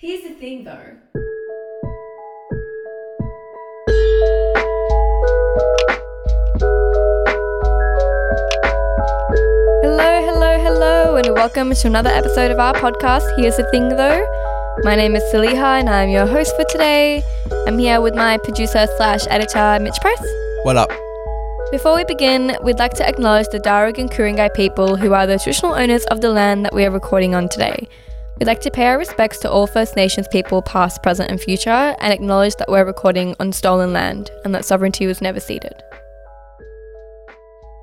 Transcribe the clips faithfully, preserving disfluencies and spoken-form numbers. Here's the thing though. Hello, hello, hello, and welcome to another episode of our podcast, Here's the Thing Though. My name is Saliha and I'm your host for today. I'm here with my producer slash editor, Mitch Price. What up? Before we begin, we'd like to acknowledge the Darug and Kuringai people who are the traditional owners of the land that we are recording on today. We'd like to pay our respects to all First Nations people past, present and future and acknowledge that we're recording on stolen land and that sovereignty was never ceded.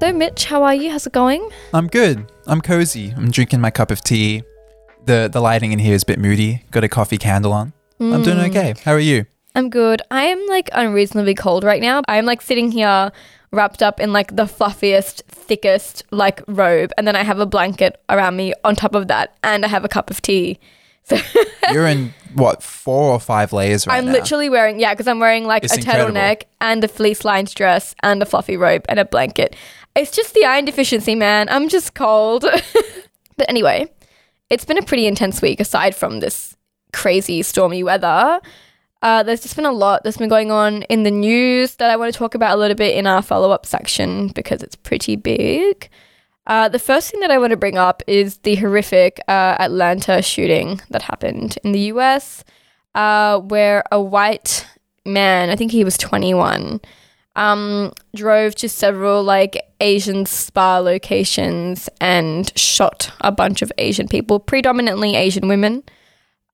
So Mitch, how are you? How's it going? I'm good. I'm cozy. I'm drinking my cup of tea. The the lighting in here is a bit moody. Got a coffee candle on. Mm. I'm doing okay. How are you? I'm good. I am like unreasonably cold right now. I'm like sitting here wrapped up in like the fluffiest, thickest like robe, and then I have a blanket around me on top of that, and I have a cup of tea. So you're in what, four or five layers right I'm now? I'm literally wearing yeah, because I'm wearing like it's a incredible. turtleneck and a fleece-lined dress and a fluffy robe and a blanket. It's just the iron deficiency, man. I'm just cold. But anyway, it's been a pretty intense week aside from this crazy stormy weather. Uh, there's just been a lot that's been going on in the news that I want to talk about a little bit in our follow-up section because it's pretty big. Uh, the first thing that I want to bring up is the horrific uh, Atlanta shooting that happened in the U S uh, where a white man, I think he was twenty-one, um, drove to several like Asian spa locations and shot a bunch of Asian people, predominantly Asian women.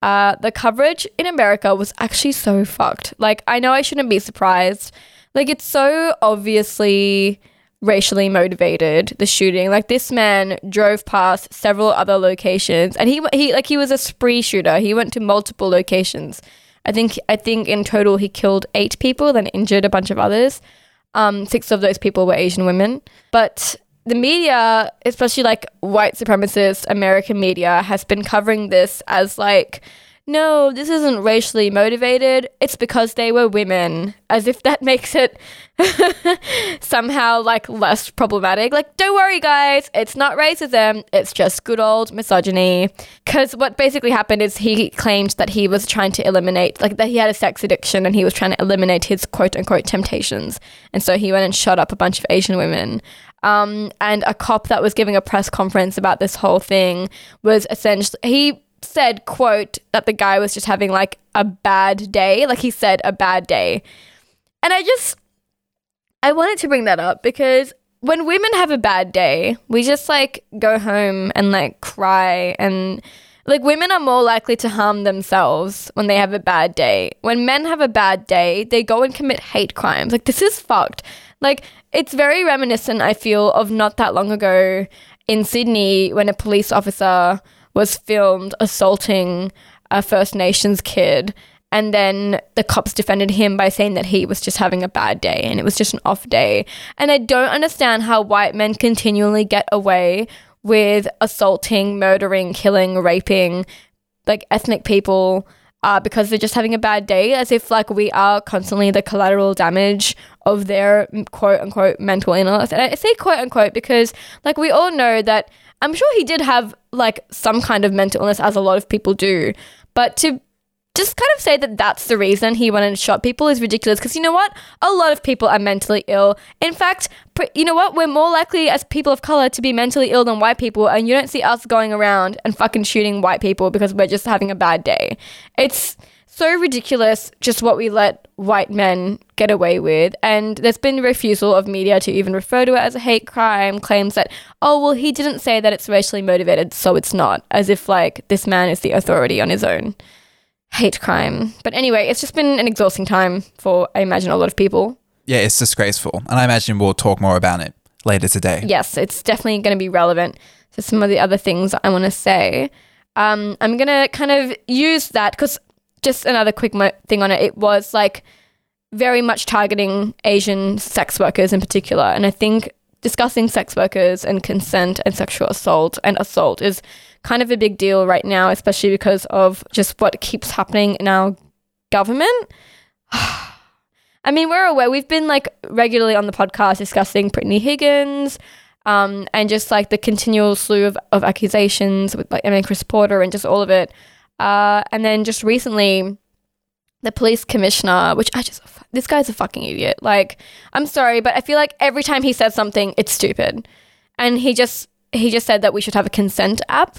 Uh, the coverage in America was actually so fucked. Like, I know I shouldn't be surprised. Like, it's so obviously racially motivated, the shooting. Like, this man drove past several other locations, and he he like he was a spree shooter. He went to multiple locations. I think I think in total he killed eight people, then injured a bunch of others. Um, six of those people were Asian women, but. The media, especially like white supremacist American media, has been covering this as like, no, this isn't racially motivated. It's because they were women, as if that makes it somehow like less problematic. Like, don't worry, guys. It's not racism. It's just good old misogyny. Because what basically happened is he claimed that he was trying to eliminate, like that he had a sex addiction and he was trying to eliminate his quote unquote temptations. And so he went and shot up a bunch of Asian women. Um, and a cop that was giving a press conference about this whole thing was essentially, he said, quote, that the guy was just having like a bad day. Like he said a bad day. And I just, I wanted to bring that up because when women have a bad day, we just like go home and like cry, and like women are more likely to harm themselves when they have a bad day. When men have a bad day, they go and commit hate crimes. Like this is fucked. Like, it's very reminiscent, I feel, of not that long ago in Sydney when a police officer was filmed assaulting a First Nations kid, and then the cops defended him by saying that he was just having a bad day and it was just an off day. And I don't understand how white men continually get away with assaulting, murdering, killing, raping, like, ethnic people Uh, because they're just having a bad day, as if like we are constantly the collateral damage of their quote-unquote mental illness. And I say quote-unquote because like we all know that I'm sure he did have like some kind of mental illness, as a lot of people do. But to just kind of say that that's the reason he went and shot people is ridiculous, because you know what? A lot of people are mentally ill. In fact, you know what? We're more likely as people of color to be mentally ill than white people, and you don't see us going around and fucking shooting white people because we're just having a bad day. It's so ridiculous just what we let white men get away with, and there's been refusal of media to even refer to it as a hate crime, claims that, oh, well, he didn't say that it's racially motivated, so it's not, as if like this man is the authority on his own. Hate crime. But anyway, it's just been an exhausting time for, I imagine, a lot of people. Yeah, it's disgraceful. And I imagine we'll talk more about it later today. Yes, it's definitely going to be relevant to some of the other things I want to say. Um, I'm going to kind of use that because just another quick mo- thing on it. It was like very much targeting Asian sex workers in particular. And I think discussing sex workers and consent and sexual assault and assault is kind of a big deal right now, especially because of just what keeps happening in our government. I mean, we're aware. We've been like regularly on the podcast discussing Brittany Higgins um, and just like the continual slew of, of accusations with like, I mean, Chris Porter and just all of it. Uh, and then just recently, the police commissioner, which I just, this guy's a fucking idiot. Like, I'm sorry, but I feel like every time he says something, it's stupid. And he just, he just said that we should have a consent app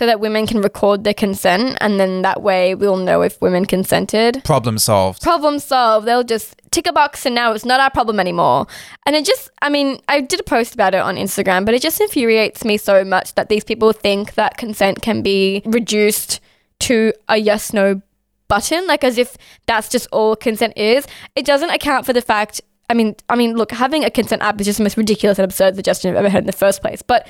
so that women can record their consent. And then that way we'll know if women consented. Problem solved. Problem solved. They'll just tick a box and now it's not our problem anymore. And it just, I mean, I did a post about it on Instagram, but it just infuriates me so much that these people think that consent can be reduced to a yes, no button, like as if that's just all consent is. It doesn't account for the fact, I mean, I mean, look, having a consent app is just the most ridiculous and absurd suggestion I've ever heard in the first place. But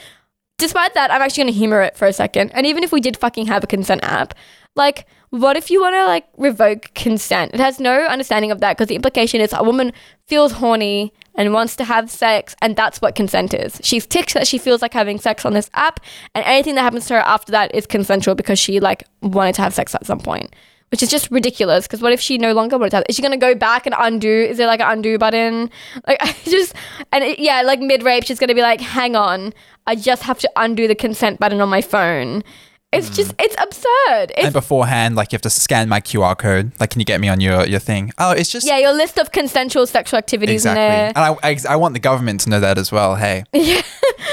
despite that, I'm actually going to humor it for a second. And even if we did fucking have a consent app, like, what if you want to like revoke consent? It has no understanding of that because the implication is a woman feels horny and wants to have sex, and that's what consent is. She's ticked that she feels like having sex on this app, and anything that happens to her after that is consensual because she like wanted to have sex at some point. Which is just ridiculous because what if she no longer wanted to have it? Is she going to go back and undo? Is there like an undo button? Like I just, and it, yeah, like mid-rape, she's going to be like, hang on, I just have to undo the consent button on my phone. It's mm. just, it's absurd. It's, and beforehand, like you have to scan my Q R code. Like, can you get me on your, your thing? Oh, it's just. Yeah, your list of consensual sexual activities exactly. in there. And I, I, I want the government to know that as well, hey. Yeah.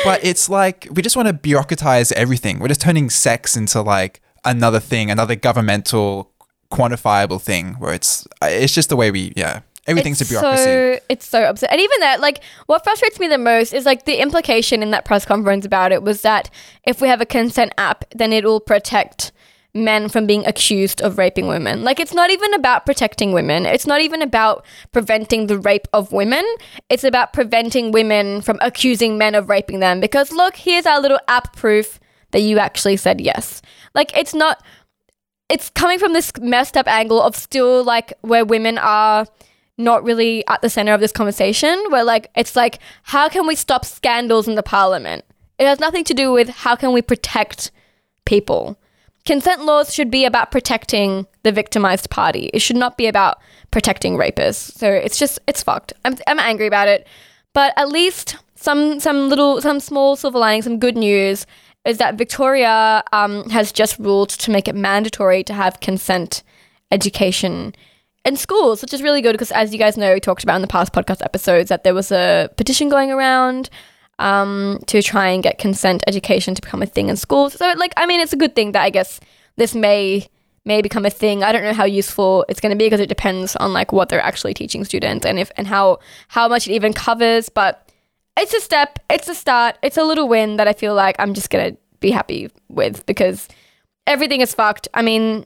But it's like, we just want to bureaucratize everything. We're just turning sex into like another thing, another governmental quantifiable thing where it's it's just the way we yeah everything's it's a bureaucracy. So, it's so absurd. And even that, like, what frustrates me the most is like the implication in that press conference about it was that if we have a consent app, then it will protect men from being accused of raping women. Like, it's not even about protecting women. It's not even about preventing the rape of women. It's about preventing women from accusing men of raping them because look, here's our little app proof that you actually said yes. Like, it's not. It's coming from this messed up angle of still like where women are not really at the center of this conversation where like it's like how can we stop scandals in the parliament? It has nothing to do with how can we protect people. Consent laws should be about protecting the victimized party. It should not be about protecting rapists. So it's just it's fucked. I'm I'm angry about it. But at least some some little some small silver lining, some good news is that Victoria um, has just ruled to make it mandatory to have consent education in schools, which is really good because, as you guys know, we talked about in the past podcast episodes that there was a petition going around um, to try and get consent education to become a thing in schools. So, like, I mean, it's a good thing that I guess this may may become a thing. I don't know how useful it's going to be because it depends on, like, what they're actually teaching students and if and how, how much it even covers, but it's a step, it's a start, it's a little win that I feel like I'm just going to be happy with because everything is fucked. I mean,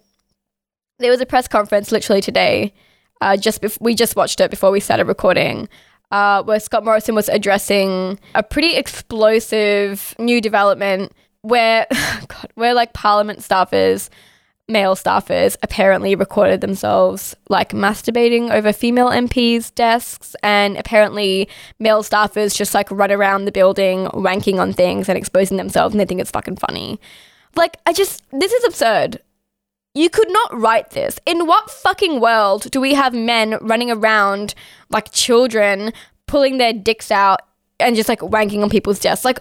there was a press conference literally today, uh, just bef- we just watched it before we started recording, uh, where Scott Morrison was addressing a pretty explosive new development where, God, where like parliament staffers, male staffers apparently recorded themselves like masturbating over female M Ps' desks, and apparently male staffers just like run around the building wanking on things and exposing themselves and they think it's fucking funny. Like, I just, this is absurd. You could not write this. In what fucking world do we have men running around like children pulling their dicks out and just like wanking on people's desks? Like,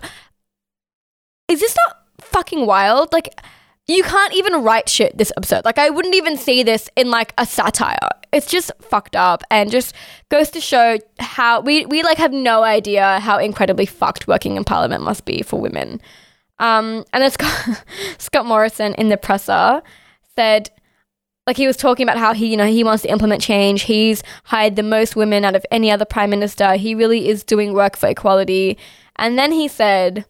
is this not fucking wild? Like, you can't even write shit this absurd. Like, I wouldn't even see this in, like, a satire. It's just fucked up and just goes to show how we, we like, have no idea how incredibly fucked working in Parliament must be for women. Um, and then Scott, Scott Morrison in the presser said, like, he was talking about how he, you know, he wants to implement change. He's hired the most women out of any other prime minister. He really is doing work for equality. And then he said,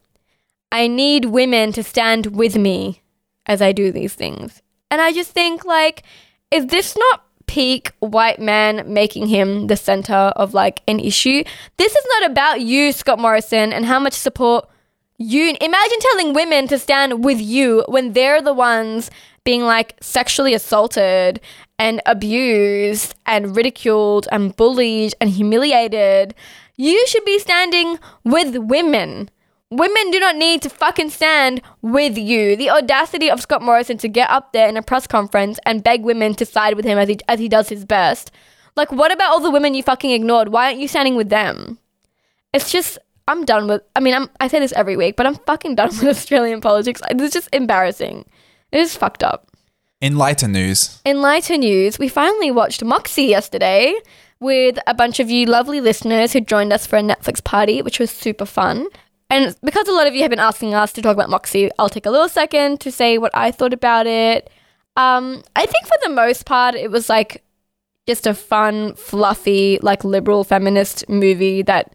I need women to stand with me as I do these things. And I just think, like, is this not peak white man making him the center of, like, an issue? This is not about you, Scott Morrison, and how much support you... Imagine telling women to stand with you when they're the ones being, like, sexually assaulted and abused and ridiculed and bullied and humiliated. You should be standing with women. Women do not need to fucking stand with you. The audacity of Scott Morrison to get up there in a press conference and beg women to side with him as he as he does his best. Like, what about all the women you fucking ignored? Why aren't you standing with them? It's just, I'm done with, I mean, I'm, I say this every week, but I'm fucking done with Australian politics. It's just embarrassing. It is fucked up. In lighter news. In lighter news, we finally watched Moxie yesterday with a bunch of you lovely listeners who joined us for a Netflix party, which was super fun. And because a lot of you have been asking us to talk about Moxie, I'll take a little second to say what I thought about it. Um, I think for the most part, it was like just a fun, fluffy, like liberal feminist movie that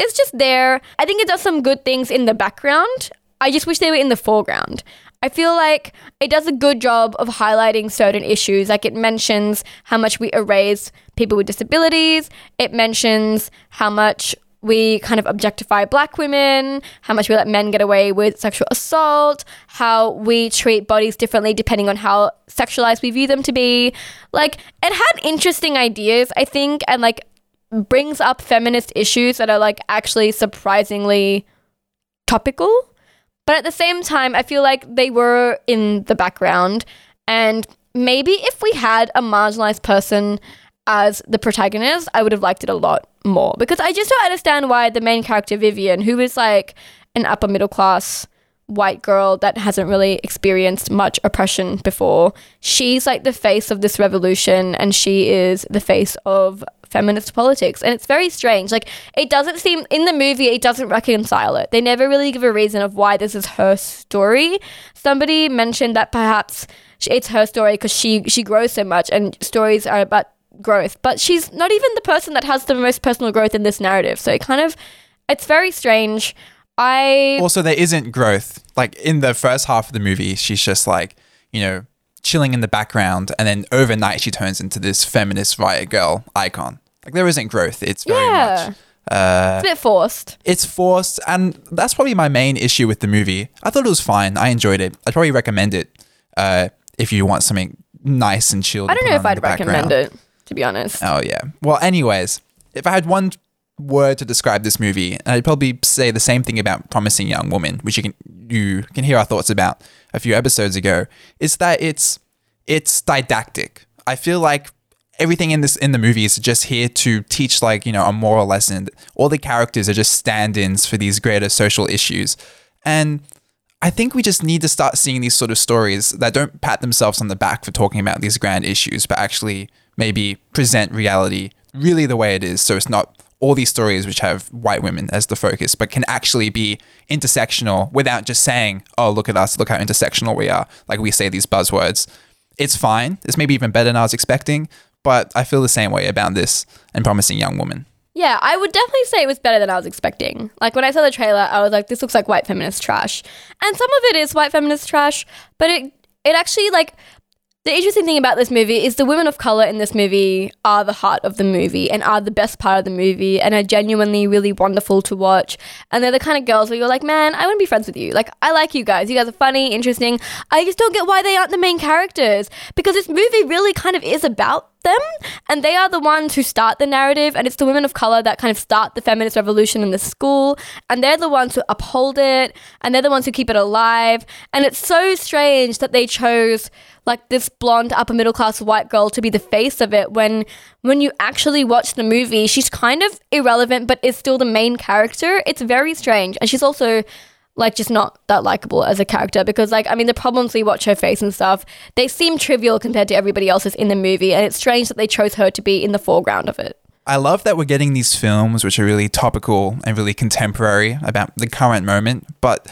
is just there. I think it does some good things in the background. I just wish they were in the foreground. I feel like it does a good job of highlighting certain issues. Like it mentions how much we erase people with disabilities. It mentions how much we kind of objectify black women, how much we let men get away with sexual assault, how we treat bodies differently depending on how sexualized we view them to be. Like, it had interesting ideas, I think, and like brings up feminist issues that are like actually surprisingly topical. But at the same time, I feel like they were in the background. And maybe if we had a marginalized person as the protagonist, I would have liked it a lot more. Because I just don't understand why the main character, Vivian, who is like an upper middle class white girl that hasn't really experienced much oppression before, she's like the face of this revolution and she is the face of feminist politics. And it's very strange. Like, it doesn't seem in the movie, it doesn't reconcile it. They never really give a reason of why this is her story. Somebody mentioned that perhaps it's her story because she she grows so much, and stories are about growth, but she's not even the person that has the most personal growth in this narrative. So it kind of, it's very strange. I also, there isn't growth. Like in the first half of the movie, she's just like, you know, chilling in the background, and then overnight she turns into this feminist riot girl icon. Like, there isn't growth. It's very yeah. much uh it's a bit forced. It's forced, and that's probably my main issue with the movie. I thought it was fine. I enjoyed it. I'd probably recommend it uh if you want something nice and chilled. I don't know if I'd recommend it, to be honest. Oh yeah. Well, anyways, if I had one word to describe this movie, I'd probably say the same thing about Promising Young Woman, which you can you can hear our thoughts about a few episodes ago, is that it's it's didactic. I feel like everything in this in the movie is just here to teach, like, you know, a moral lesson. All the characters are just stand-ins for these greater social issues. And I think we just need to start seeing these sort of stories that don't pat themselves on the back for talking about these grand issues, but actually maybe present reality really the way it is. So it's not all these stories which have white women as the focus, but can actually be intersectional without just saying, oh, look at us, look how intersectional we are. Like, we say these buzzwords. It's fine. It's maybe even better than I was expecting, but I feel the same way about this and Promising Young Woman. Yeah, I would definitely say it was better than I was expecting. Like, when I saw the trailer, I was like, this looks like white feminist trash. And some of it is white feminist trash, but it it actually, like, the interesting thing about this movie is the women of colour in this movie are the heart of the movie and are the best part of the movie and are genuinely really wonderful to watch. And they're the kind of girls where you're like, man, I want to be friends with you. Like, I like you guys. You guys are funny, interesting. I just don't get why they aren't the main characters, because this movie really kind of is about them, and they are the ones who start the narrative, and it's the women of colour that kind of start the feminist revolution in the school, and they're the ones who uphold it, and they're the ones who keep it alive. And it's so strange that they chose like this blonde upper middle class white girl to be the face of it, when when you actually watch the movie, she's kind of irrelevant but is still the main character. It's very strange. And she's also like just not that likable as a character, because, like, I mean, the problems we watch her face and stuff, they seem trivial compared to everybody else's in the movie, and it's strange that they chose her to be in the foreground of it. I love that we're getting these films which are really topical and really contemporary about the current moment, but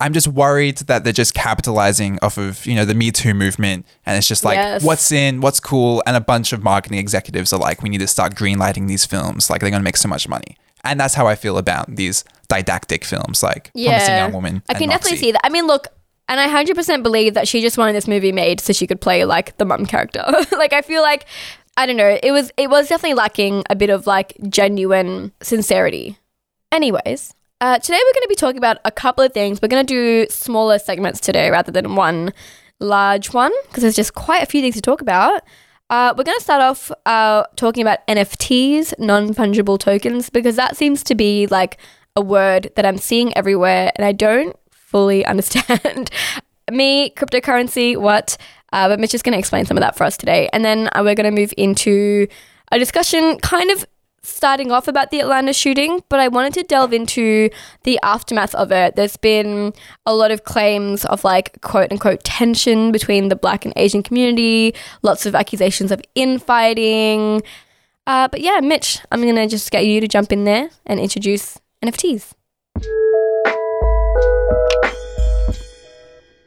I'm just worried that they're just capitalizing off of, you know, the Me Too movement, and it's just like, yes, what's in, what's cool, and a bunch of marketing executives are like, we need to start greenlighting these films, like, they're going to make so much money. And that's how I feel about these didactic films like yeah. Promising Young Woman. I can definitely see that. I mean, look, and I one hundred percent believe that she just wanted this movie made so she could play like the mum character. Like, I feel like, I don't know, it was it was definitely lacking a bit of like genuine sincerity. Anyways, uh, today we're going to be talking about a couple of things. We're going to do smaller segments today rather than one large one, because there's just quite a few things to talk about. Uh, we're going to start off uh, talking about N F Ts, non-fungible tokens, because that seems to be like a word that I'm seeing everywhere and I don't fully understand. Me, cryptocurrency, what? Uh, but Mitch is going to explain some of that for us today. And then uh, we're going to move into a discussion kind of starting off about the Atlanta shooting, but I wanted to delve into the aftermath of it. There's been a lot of claims of like quote-unquote tension between the Black and Asian community, lots of accusations of infighting. Uh, but yeah, Mitch, I'm going to just get you to jump in there and introduce N F Ts.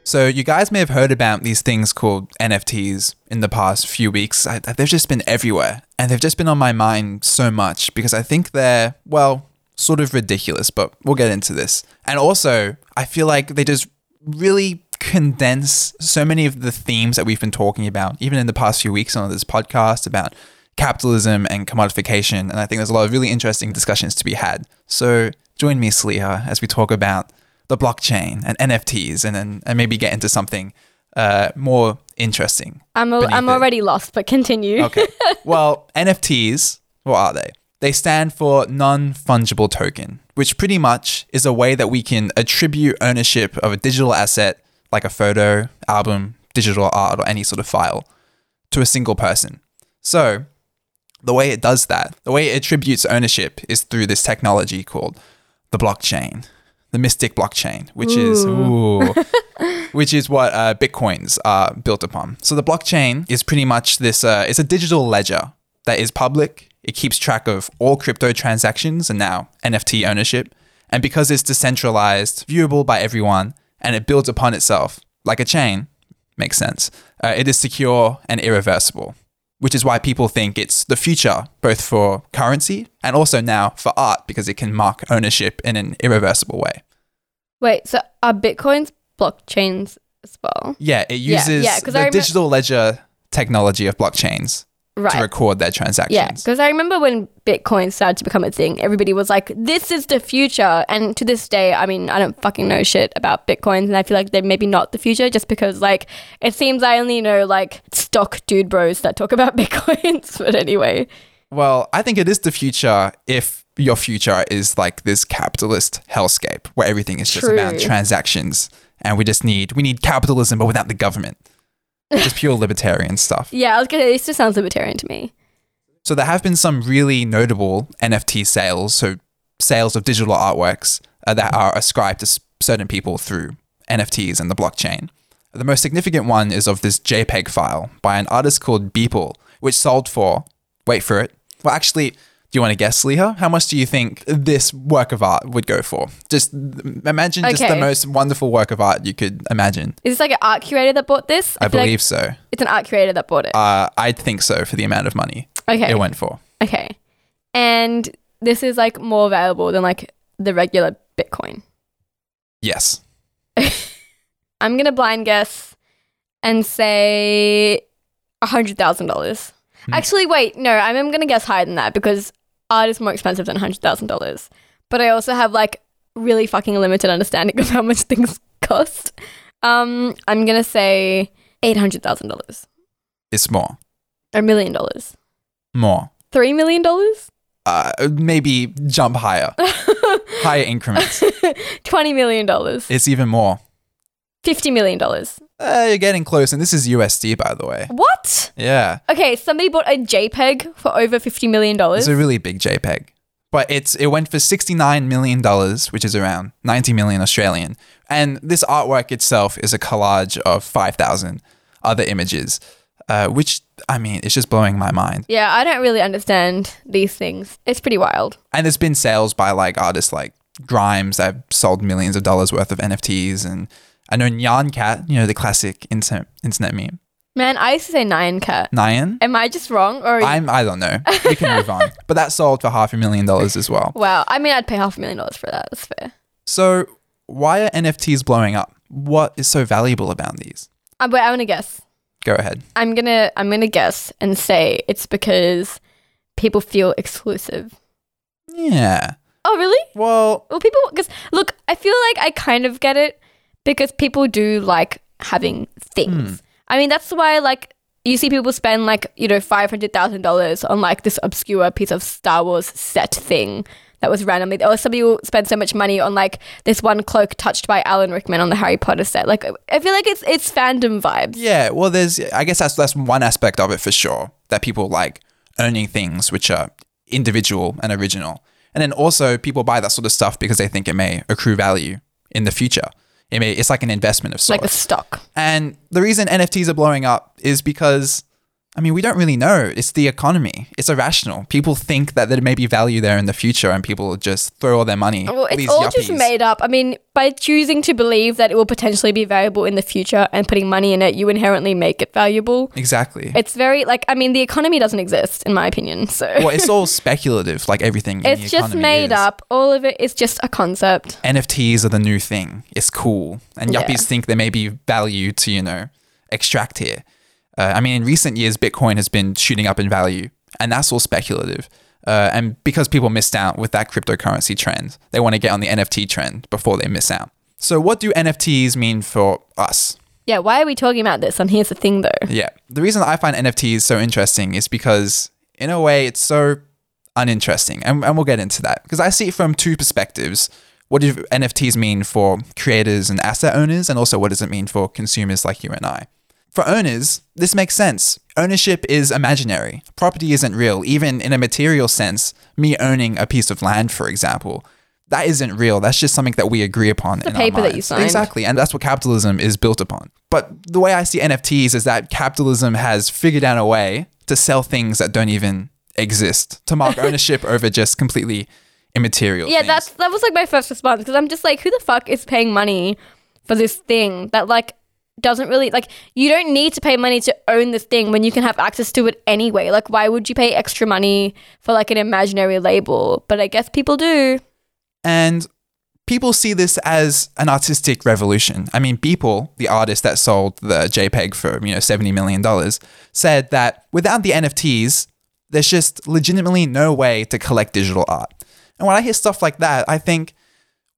So you guys may have heard about these things called N F Ts in the past few weeks. I, they've just been everywhere, and they've just been on my mind so much because I think they're, well, sort of ridiculous, but we'll get into this. And also, I feel like they just really condense so many of the themes that we've been talking about, even in the past few weeks on this podcast about capitalism and commodification. And I think there's a lot of really interesting discussions to be had. So join me, Saliha, as we talk about the blockchain and N F Ts, and then and maybe get into something uh, more interesting. I'm al- I'm already it. lost, but continue. Okay. Well, N F Ts, what are they? They stand for non-fungible token, which pretty much is a way that we can attribute ownership of a digital asset, like a photo, album, digital art, or any sort of file, to a single person. So the way it does that, the way it attributes ownership, is through this technology called the blockchain. The mystic blockchain, which ooh. is ooh, which is what uh, Bitcoins are built upon. So the blockchain is pretty much this, uh, it's a digital ledger that is public. It keeps track of all crypto transactions and now N F T ownership. And because it's decentralized, viewable by everyone, and it builds upon itself like a chain, makes sense. Uh, it is secure and irreversible, which is why people think it's the future, both for currency and also now for art, because it can mark ownership in an irreversible way. Wait, so are Bitcoins blockchains as well? Yeah, it uses yeah, yeah, the rem- digital ledger technology of blockchains right. to record their transactions. Yeah, because I remember when Bitcoin started to become a thing, everybody was like, this is the future. And to this day, I mean, I don't fucking know shit about Bitcoins, and I feel like they're maybe not the future just because, like, it seems I only know, like, stock dude bros that talk about Bitcoins. But anyway. Well, I think it is the future if your future is like this capitalist hellscape where everything is just True. about transactions, and we just need we need capitalism but without the government. Just pure libertarian stuff. Yeah, I was gonna, it just sounds libertarian to me. So there have been some really notable N F T sales, so sales of digital artworks uh, that are ascribed to s- certain people through N F Ts and the blockchain. The most significant one is of this JPEG file by an artist called Beeple, which sold for, wait for it, well actually... Do you want to guess, Saliha? How much do you think this work of art would go for? Just imagine okay. just the most wonderful work of art you could imagine. Is this like an art curator that bought this? I, I believe like so. It's an art curator that bought it. Uh, I think so, for the amount of money okay. it went for. Okay. And this is like more valuable than like the regular Bitcoin. Yes. I'm going to blind guess and say one hundred thousand dollars. Actually, wait, no, I'm going to guess higher than that because art is more expensive than one hundred thousand dollars. But I also have like really fucking limited understanding of how much things cost. Um, I'm going to say eight hundred thousand dollars. It's more. A million dollars. More. Three million dollars? Uh, maybe jump higher. Higher increments. twenty million dollars. It's even more. fifty million dollars. Uh, you're getting close. And this is U S D, by the way. What? Yeah. Okay, somebody bought a JPEG for over fifty million dollars. It's a really big JPEG. But it's it went for sixty-nine million dollars, which is around ninety million Australian. And this artwork itself is a collage of five thousand other images, uh, which, I mean, it's just blowing my mind. Yeah, I don't really understand these things. It's pretty wild. And there's been sales by like artists like Grimes that have sold millions of dollars worth of N F Ts, and I know Nyan Cat, you know, the classic inter- internet meme. Man, I used to say Nyan Cat. Nyan? Am I just wrong? Or you- I'm, I don't know. We can move on. But that sold for half a million dollars as well. Wow. I mean, I'd pay half a million dollars for that. That's fair. So why are N F Ts blowing up? What is so valuable about these? Uh, wait, I want to guess. Go ahead. I'm going to I'm gonna guess and say it's because people feel exclusive. Yeah. Oh, really? Well. Well, people, because look, I feel like I kind of get it. Because people do like having things. Mm. I mean, that's why like you see people spend like, you know, five hundred thousand dollars on like this obscure piece of Star Wars set thing that was randomly, or somebody will spend so much money on like this one cloak touched by Alan Rickman on the Harry Potter set. Like, I feel like it's it's fandom vibes. Yeah, well, there's, I guess that's, that's one aspect of it for sure, that people like owning things which are individual and original. And then also people buy that sort of stuff because they think it may accrue value in the future. It may, it's like an investment of sorts. Like a stock. And the reason N F Ts are blowing up is because, I mean, we don't really know. It's the economy. It's irrational. People think that there may be value there in the future and people just throw all their money. Well, it's all yuppies. Just made up. I mean, by choosing to believe that it will potentially be valuable in the future and putting money in it, you inherently make it valuable. Exactly. It's very like, I mean, the economy doesn't exist in my opinion. So well, it's all speculative, like everything in it's the just made is. Up. All of it is just a concept. N F Ts are the new thing. It's cool. And yuppies yeah. think there may be value to, you know, extract here. Uh, I mean, in recent years, Bitcoin has been shooting up in value, and that's all speculative. Uh, and because people missed out with that cryptocurrency trend, they want to get on the N F T trend before they miss out. So what do N F Ts mean for us? Yeah, why are we talking about this? And here's the thing, though. Yeah, the reason I find N F Ts so interesting is because, in a way, it's so uninteresting. And, and we'll get into that. Because I see it from two perspectives. What do N F Ts mean for creators and asset owners? And also, what does it mean for consumers like you and I? For owners, this makes sense. Ownership is imaginary. Property isn't real. Even in a material sense, me owning a piece of land, for example, that isn't real. That's just something that we agree upon in our minds. The paper that you signed. Exactly. And that's what capitalism is built upon. But the way I see N F Ts is that capitalism has figured out a way to sell things that don't even exist, to mark ownership over just completely immaterial yeah, things. That's, that was like my first response because I'm just like, who the fuck is paying money for this thing that like, doesn't really like you don't need to pay money to own this thing when you can have access to it anyway. Like, why would you pay extra money for like an imaginary label? But I guess people do. And people see this as an artistic revolution. I mean, Beeple, the artist that sold the JPEG for, you know, seventy million dollars, said that without the N F Ts, there's just legitimately no way to collect digital art. And when I hear stuff like that, I think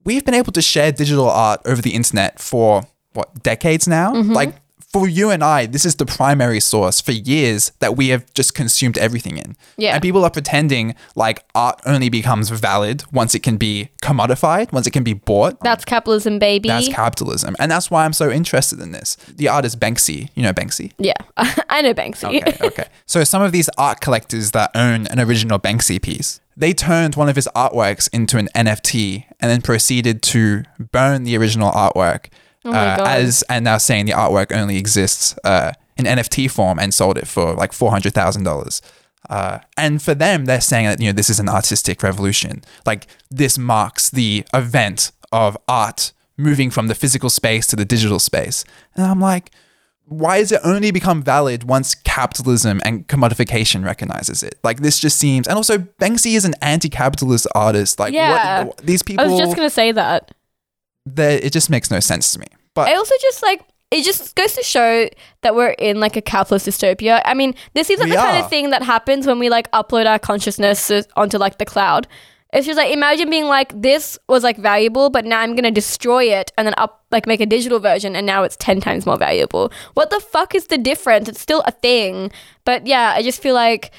we've been able to share digital art over the internet for what, decades now? Mm-hmm. Like for you and I, this is the primary source for years that we have just consumed everything in. Yeah. And people are pretending like art only becomes valid once it can be commodified, once it can be bought. That's capitalism, baby. That's capitalism. And that's why I'm so interested in this. The artist Banksy, you know Banksy? Yeah, I know Banksy. Okay, okay. So some of these art collectors that own an original Banksy piece, they turned one of his artworks into an N F T and then proceeded to burn the original artwork. Oh my God. Uh, as and now saying the artwork only exists uh, in N F T form and sold it for like four hundred thousand dollars. Uh, and for them, they're saying that, you know, this is an artistic revolution. Like this marks the event of art moving from the physical space to the digital space. And I'm like, why does it only become valid once capitalism and commodification recognizes it? Like this just seems, and also Banksy is an anti-capitalist artist. Like yeah. what, these people- I was just going to say that. That it just makes no sense to me. But I also just like, it just goes to show that we're in like a capitalist dystopia. I mean, this is like the are. kind of thing that happens when we like upload our consciousness onto like the cloud. It's just like, imagine being like, this was like valuable, but now I'm going to destroy it and then up like make a digital version and now it's ten times more valuable. What the fuck is the difference? It's still a thing. But yeah, I just feel like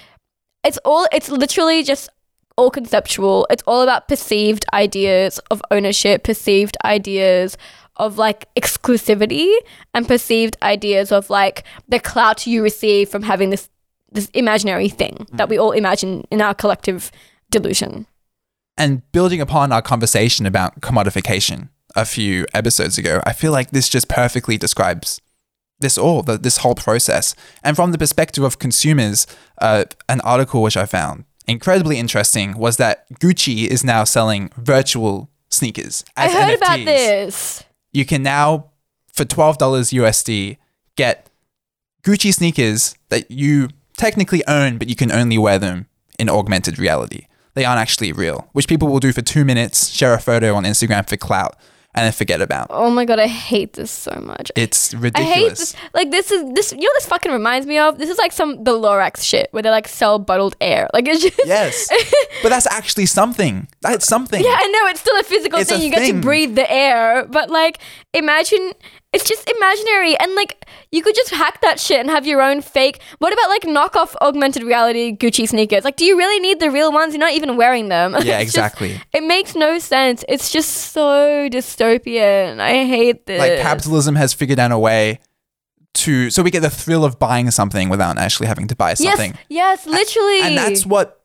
it's all, it's literally just all conceptual. It's all about perceived ideas of ownership, perceived ideas of like exclusivity and perceived ideas of like the clout you receive from having this this imaginary thing mm. that we all imagine in our collective delusion. And building upon our conversation about commodification a few episodes ago, I feel like this just perfectly describes this all, the, this whole process. And from the perspective of consumers, uh, an article which I found incredibly interesting was that Gucci is now selling virtual sneakers as N F Ts. I heard N F Ts. About this. You can now, for twelve dollars U S D, get Gucci sneakers that you technically own, but you can only wear them in augmented reality. They aren't actually real, which people will do for two minutes, share a photo on Instagram for clout, and then forget about. Oh my God, I hate this so much. It's ridiculous. I hate this. Like this is this. You know, what this fucking reminds me of. This is like some the Lorax shit where they like sell bottled air. Like it's just yes, but that's actually something. That's something. Yeah, I know it's still a physical it's thing. A you thing. Get to breathe the air, but like imagine it's just imaginary, and like you could just hack that shit and have your own fake. What about like knockoff augmented reality Gucci sneakers? Like, do you really need the real ones? You're not even wearing them. Yeah, exactly. Just, it makes no sense. It's just so disturbing. Dystopian. I hate this. Like capitalism has figured out a way to, so we get the thrill of buying something without actually having to buy something. Yes, yes literally. And, and that's what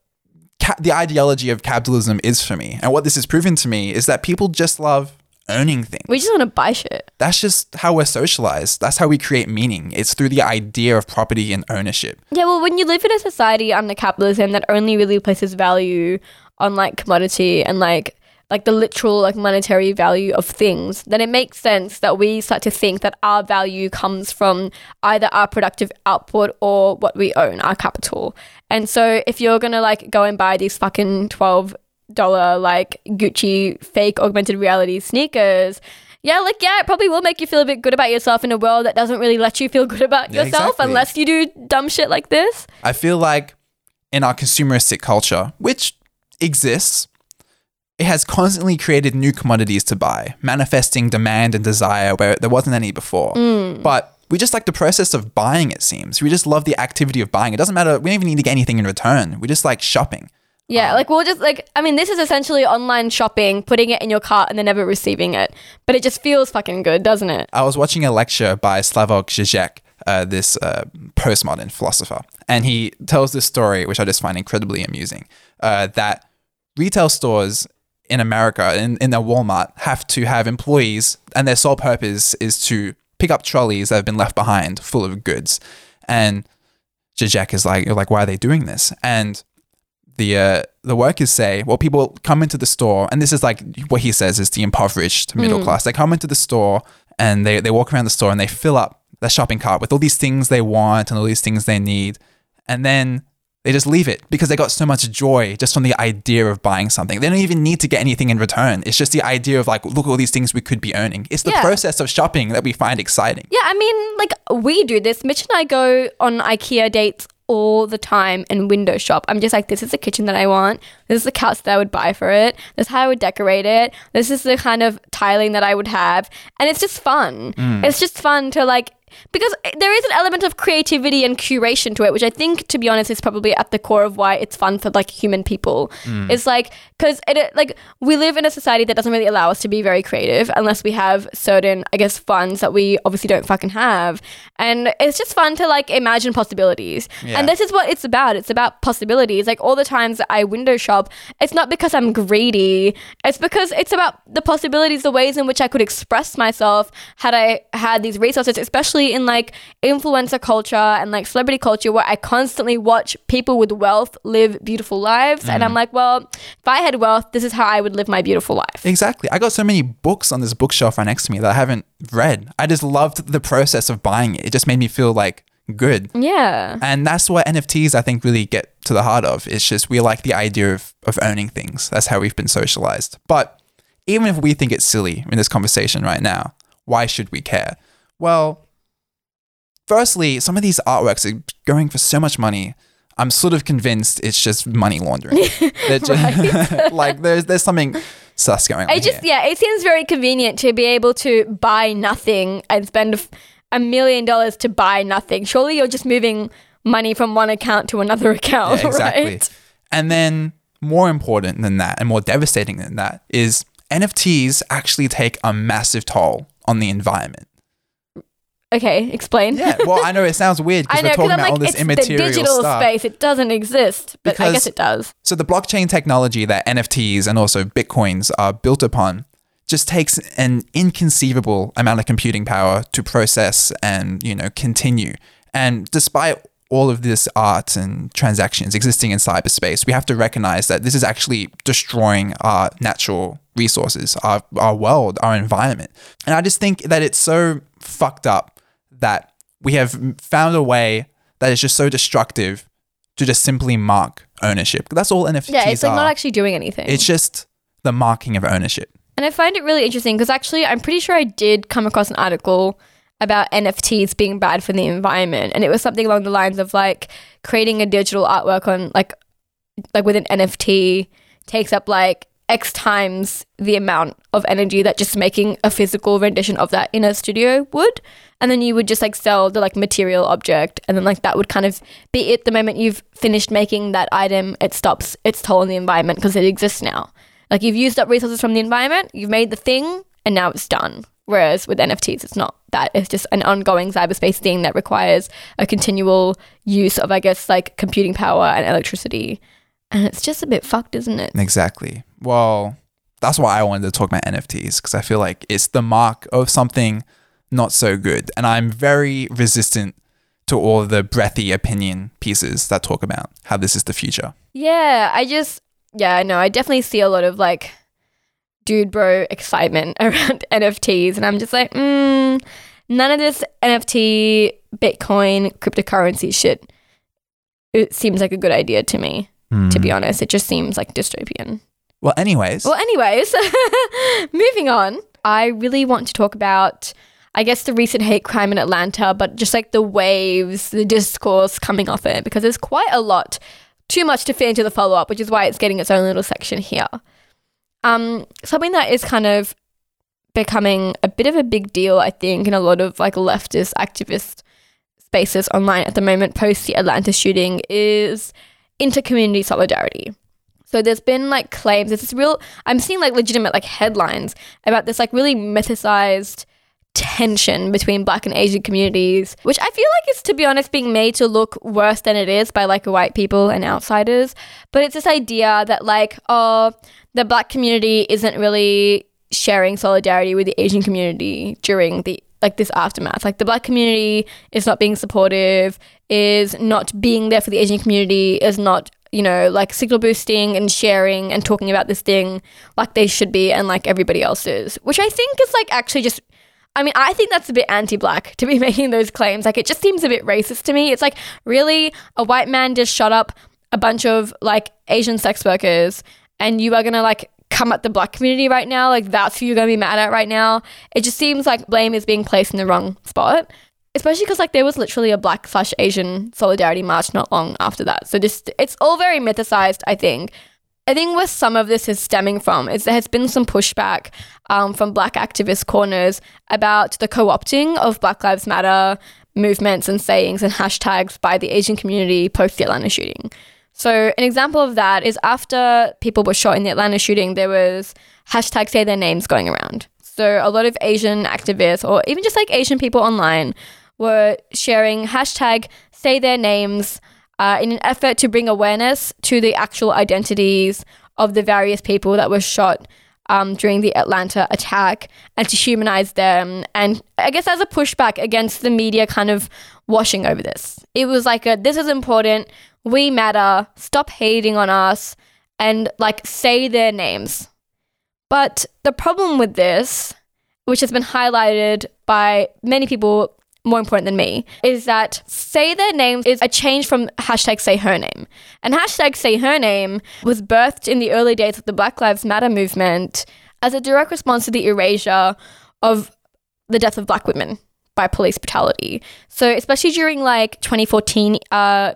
ca- the ideology of capitalism is for me. And what this has proven to me is that people just love owning things. We just want to buy shit. That's just how we're socialized. That's how we create meaning. It's through the idea of property and ownership. Yeah, well, when you live in a society under capitalism that only really places value on like commodity and like like the literal like monetary value of things, then it makes sense that we start to think that our value comes from either our productive output or what we own, our capital. And so if you're going to like go and buy these fucking twelve dollars like Gucci fake augmented reality sneakers, yeah, like, yeah, it probably will make you feel a bit good about yourself in a world that doesn't really let you feel good about yeah, yourself exactly. unless you do dumb shit like this. I feel like in our consumeristic culture, which exists, it has constantly created new commodities to buy, manifesting demand and desire where there wasn't any before. Mm. But we just like the process of buying, it seems. We just love the activity of buying. It doesn't matter. We don't even need to get anything in return. We just like shopping. Yeah, um, like we'll just like, I mean, this is essentially online shopping, putting it in your cart and then never receiving it. But it just feels fucking good, doesn't it? I was watching a lecture by Slavoj Žižek, uh, this uh, postmodern philosopher. And he tells this story, which I just find incredibly amusing, uh, that retail stores in America, in, in their Walmart, have to have employees and their sole purpose is to pick up trolleys that have been left behind full of goods. And Žižek is like, you're like, why are they doing this? And the uh, the workers say, well, people come into the store, and this is like what he says is the impoverished middle mm. class. They come into the store and they, they walk around the store and they fill up their shopping cart with all these things they want and all these things they need. And then they just leave it because they got so much joy just from the idea of buying something. They don't even need to get anything in return. It's just the idea of like, look, all these things we could be earning. It's the yeah. process of shopping that we find exciting. Yeah, I mean, like we do this. Mitch and I go on IKEA dates all the time and window shop. I'm just like, this is the kitchen that I want. This is the couch that I would buy for it. This is how I would decorate it. This is the kind of tiling that I would have. And it's just fun. Mm. It's just fun to like, because there is an element of creativity and curation to it, which I think, to be honest, is probably at the core of why it's fun for like human people. Mm. It's like, because it, like we live in a society that doesn't really allow us to be very creative unless we have certain, I guess, funds that we obviously don't fucking have. And it's just fun to like imagine possibilities. Yeah. And this is what it's about. It's about possibilities. Like all the times that I window shop, it's not because I'm greedy. It's because it's about the possibilities, the ways in which I could express myself had I had these resources, especially in like influencer culture and like celebrity culture, where I constantly watch people with wealth live beautiful lives. Mm. And I'm like, well, if I had wealth, this is how I would live my beautiful life. Exactly. I got so many books on this bookshelf right next to me that I haven't read. I just loved the process of buying it. It just made me feel like good. Yeah. And that's what N F Ts, I think, really get to the heart of. It's just we like the idea of, of owning things. That's how we've been socialized. But even if we think it's silly in this conversation right now, why should we care? Well, firstly, some of these artworks are going for so much money. I'm sort of convinced it's just money laundering. They're just, like there's there's something sus going on. I just here. Yeah, it seems very convenient to be able to buy nothing and spend a million dollars to buy nothing. Surely you're just moving money from one account to another account, yeah, exactly. Right? And then more important than that, and more devastating than that, is N F Ts actually take a massive toll on the environment. Okay, explain. Yeah, well, I know it sounds weird because we're talking about like, all this immaterial stuff. I know, it's the digital stuff. Space. It doesn't exist, but because, I guess it does. So the blockchain technology that N F Ts and also Bitcoins are built upon just takes an inconceivable amount of computing power to process and, you know, continue. And despite all of this art and transactions existing in cyberspace, we have to recognize that this is actually destroying our natural resources, our, our world, our environment. And I just think that it's so fucked up that we have found a way that is just so destructive to just simply mark ownership. That's all N F Ts are. Yeah, it's like are. Not actually doing anything. It's just the marking of ownership. And I find it really interesting because actually I'm pretty sure I did come across an article about N F Ts being bad for the environment. And it was something along the lines of like creating a digital artwork on like like with an N F T takes up like X times the amount of energy that just making a physical rendition of that in a studio would. And then you would just like sell the like material object, and then like that would kind of be it. The moment you've finished making that item, it stops its toll on the environment because it exists now. Like you've used up resources from the environment, you've made the thing, and now it's done. Whereas with N F Ts, it's not that. It's just an ongoing cyberspace thing that requires a continual use of, I guess, like computing power and electricity. And it's just a bit fucked, isn't it? Exactly. Well, that's why I wanted to talk about N F Ts, because I feel like it's the mark of something not so good. And I'm very resistant to all of the breathy opinion pieces that talk about how this is the future. Yeah, I just, yeah, I know. I definitely see a lot of like dude bro excitement around N F Ts. And I'm just like, mm, none of this N F T, Bitcoin, cryptocurrency shit. It seems like a good idea to me, mm. to be honest. It just seems like dystopian. Well, anyways. Well, anyways, moving on. I really want to talk about, I guess, the recent hate crime in Atlanta, but just like the waves, the discourse coming off it, because there's quite a lot, too much to fit into the follow-up, which is why it's getting its own little section here. Um, something that is kind of becoming a bit of a big deal, I think, in a lot of like leftist activist spaces online at the moment post the Atlanta shooting is inter-community solidarity. So there's been like claims, there's this real, I'm seeing like legitimate like headlines about this like really mythicized tension between Black and Asian communities, which I feel like is, to be honest, being made to look worse than it is by like white people and outsiders. But it's this idea that like, oh, the Black community isn't really sharing solidarity with the Asian community during the like this aftermath. Like the Black community is not being supportive, is not being there for the Asian community, is not, you know, like signal boosting and sharing and talking about this thing like they should be and like everybody else is, which I think is like actually just, I mean, I think that's a bit anti-Black to be making those claims. Like, it just seems a bit racist to me. It's like, really? A white man just shot up a bunch of, like, Asian sex workers and you are going to, like, come at the Black community right now? Like, that's who you're going to be mad at right now? It just seems like blame is being placed in the wrong spot, especially because, like, there was literally a Black slash Asian solidarity march not long after that. So just, it's all very mythicized, I think. I think where some of this is stemming from is there has been some pushback um, from Black activist corners about the co-opting of Black Lives Matter movements and sayings and hashtags by the Asian community post the Atlanta shooting. So an example of that is after people were shot in the Atlanta shooting, there was hashtag say their names going around. So a lot of Asian activists or even just like Asian people online were sharing hashtag say their names Uh, in an effort to bring awareness to the actual identities of the various people that were shot um, during the Atlanta attack and to humanize them. And I guess as a pushback against the media kind of washing over this. It was like, a, this is important, we matter, stop hating on us, and like say their names. But the problem with this, which has been highlighted by many people more important than me, is that say their name is a change from hashtag say her name. And hashtag say her name was birthed in the early days of the Black Lives Matter movement as a direct response to the erasure of the death of Black women by police brutality. So especially during like twenty fourteen uh,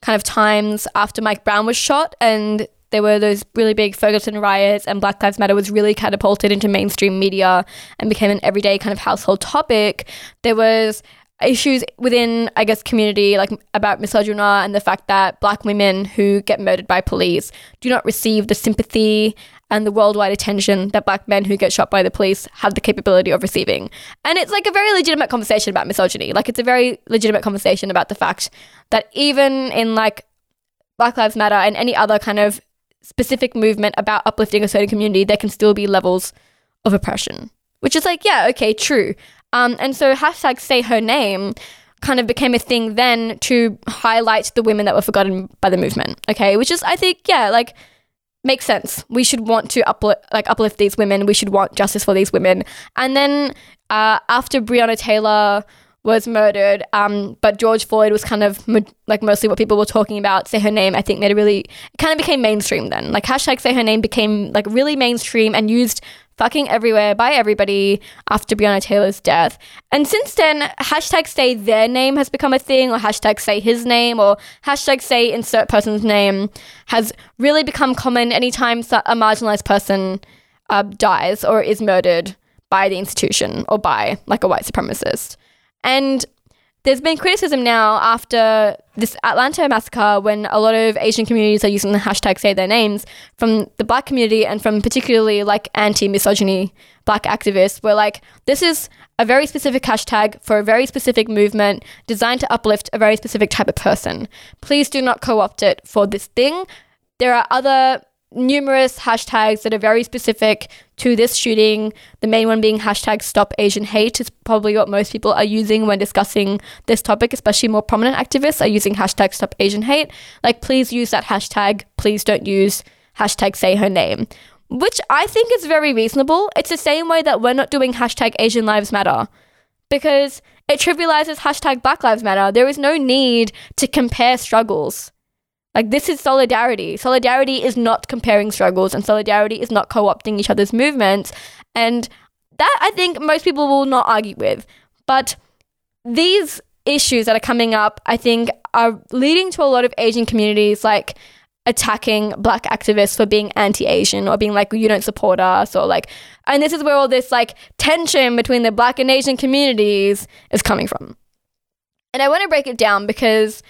kind of times after Mike Brown was shot and there were those really big Ferguson riots and Black Lives Matter was really catapulted into mainstream media and became an everyday kind of household topic. There was issues within, I guess, community like about misogyny and the fact that Black women who get murdered by police do not receive the sympathy and the worldwide attention that Black men who get shot by the police have the capability of receiving. And it's like a very legitimate conversation about misogyny. Like it's a very legitimate conversation about the fact that even in like Black Lives Matter and any other kind of specific movement about uplifting a certain community, there can still be levels of oppression, which is like, yeah, okay, true. Um, and so hashtag say her name kind of became a thing then to highlight the women that were forgotten by the movement, okay, which is, I think, yeah, like makes sense. We should want to upli- like uplift these women. We should want justice for these women. And then uh, after Breonna Taylor was murdered, um, but George Floyd was kind of mo- like mostly what people were talking about. Say her name, I think, made it really, it kind of became mainstream then. Like hashtag say her name became like really mainstream and used fucking everywhere by everybody after Breonna Taylor's death. And since then, hashtag say their name has become a thing, or hashtag say his name, or hashtag say insert person's name has really become common anytime a marginalized person uh, dies or is murdered by the institution or by like a white supremacist. And there's been criticism now after this Atlanta massacre when a lot of Asian communities are using the hashtag say their names from the Black community and from particularly like anti-misogyny Black activists were like, this is a very specific hashtag for a very specific movement designed to uplift a very specific type of person. Please do not co-opt it for this thing. There are other numerous hashtags that are very specific to this shooting, the main one being hashtag Stop Asian Hate is probably what most people are using when discussing this topic, especially more prominent activists are using hashtag Stop Asian Hate. Like, please use that hashtag, please don't use hashtag Say Her Name, which I think is very reasonable. It's the same way that we're not doing hashtag Asian Lives Matter, because it trivializes hashtag Black Lives Matter. There is no need to compare struggles. Like, this is solidarity. Solidarity is not comparing struggles, and solidarity is not co-opting each other's movements. And that, I think, most people will not argue with. But these issues that are coming up, I think, are leading to a lot of Asian communities, like, attacking Black activists for being anti-Asian or being like, you don't support us, or like, and this is where all this, like, tension between the Black and Asian communities is coming from. And I want to break it down because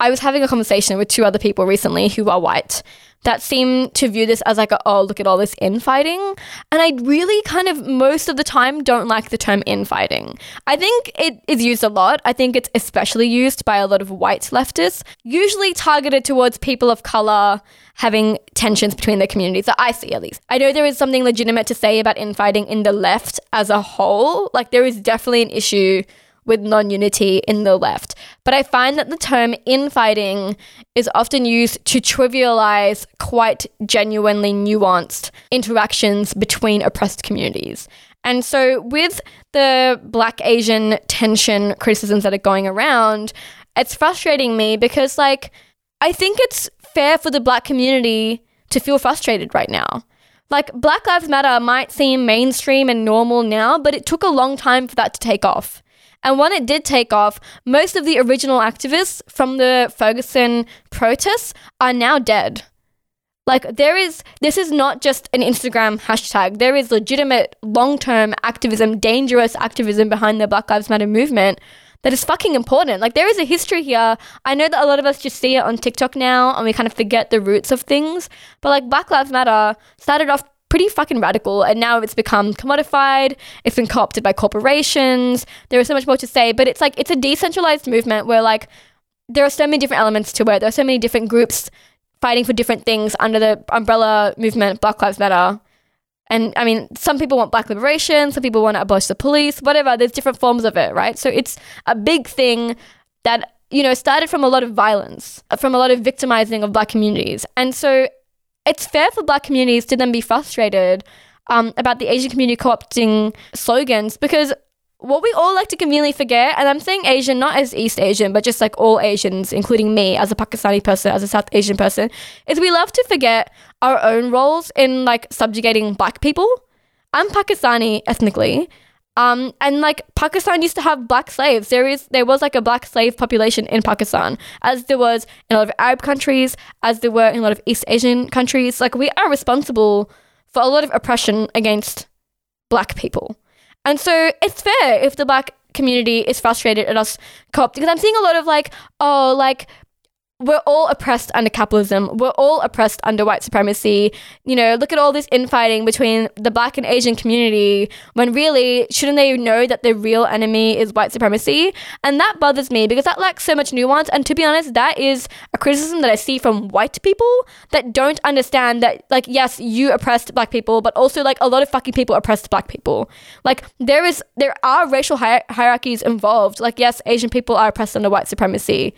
I was having a conversation with two other people recently who are white that seem to view this as like, a, oh, look at all this infighting. And I really kind of most of the time don't like the term infighting. I think it is used a lot. I think it's especially used by a lot of white leftists, usually targeted towards people of color having tensions between their communities that I see, at least. I know there is something legitimate to say about infighting in the left as a whole. Like, there is definitely an issue with non-unity in the left. But I find that the term infighting is often used to trivialize quite genuinely nuanced interactions between oppressed communities. And so with the Black Asian tension criticisms that are going around, it's frustrating me because, like, I think it's fair for the Black community to feel frustrated right now. Like, Black Lives Matter might seem mainstream and normal now, but it took a long time for that to take off. And when it did take off, most of the original activists from the Ferguson protests are now dead. Like, there is, this is not just an Instagram hashtag. There is legitimate long-term activism, dangerous activism behind the Black Lives Matter movement that is fucking important. Like, there is a history here. I know that a lot of us just see it on TikTok now and we kind of forget the roots of things. But, like, Black Lives Matter started off pretty fucking radical, and now it's become commodified, it's been co-opted by corporations. There is so much more to say, but it's like, it's a decentralized movement where, like, there are so many different elements to it. There are so many different groups fighting for different things under the umbrella movement Black Lives Matter. And I mean, some people want black liberation, some people want to abolish the police, whatever. There's different forms of it, right? So it's a big thing that, you know, started from a lot of violence, from a lot of victimizing of Black communities. And so it's fair for Black communities to then be frustrated um, about the Asian community co-opting slogans, because what we all like to conveniently forget, and I'm saying Asian not as East Asian, but just like all Asians, including me as a Pakistani person, as a South Asian person, is we love to forget our own roles in, like, subjugating Black people. I'm Pakistani ethnically. Um, and like, Pakistan used to have Black slaves. There is, there was like a Black slave population in Pakistan, as there was in a lot of Arab countries, as there were in a lot of East Asian countries. Like, we are responsible for a lot of oppression against Black people. And so it's fair if the Black community is frustrated at us co-opting, because I'm seeing a lot of like, oh, like, we're all oppressed under capitalism. We're all oppressed under white supremacy. You know, look at all this infighting between the Black and Asian community, when really, shouldn't they know that the real enemy is white supremacy? And that bothers me because that lacks so much nuance. And to be honest, that is a criticism that I see from white people that don't understand that, like, yes, you oppressed Black people, but also, like, a lot of fucking people oppressed Black people. Like, there is, there are racial hier- hierarchies involved. Like, yes, Asian people are oppressed under white supremacy,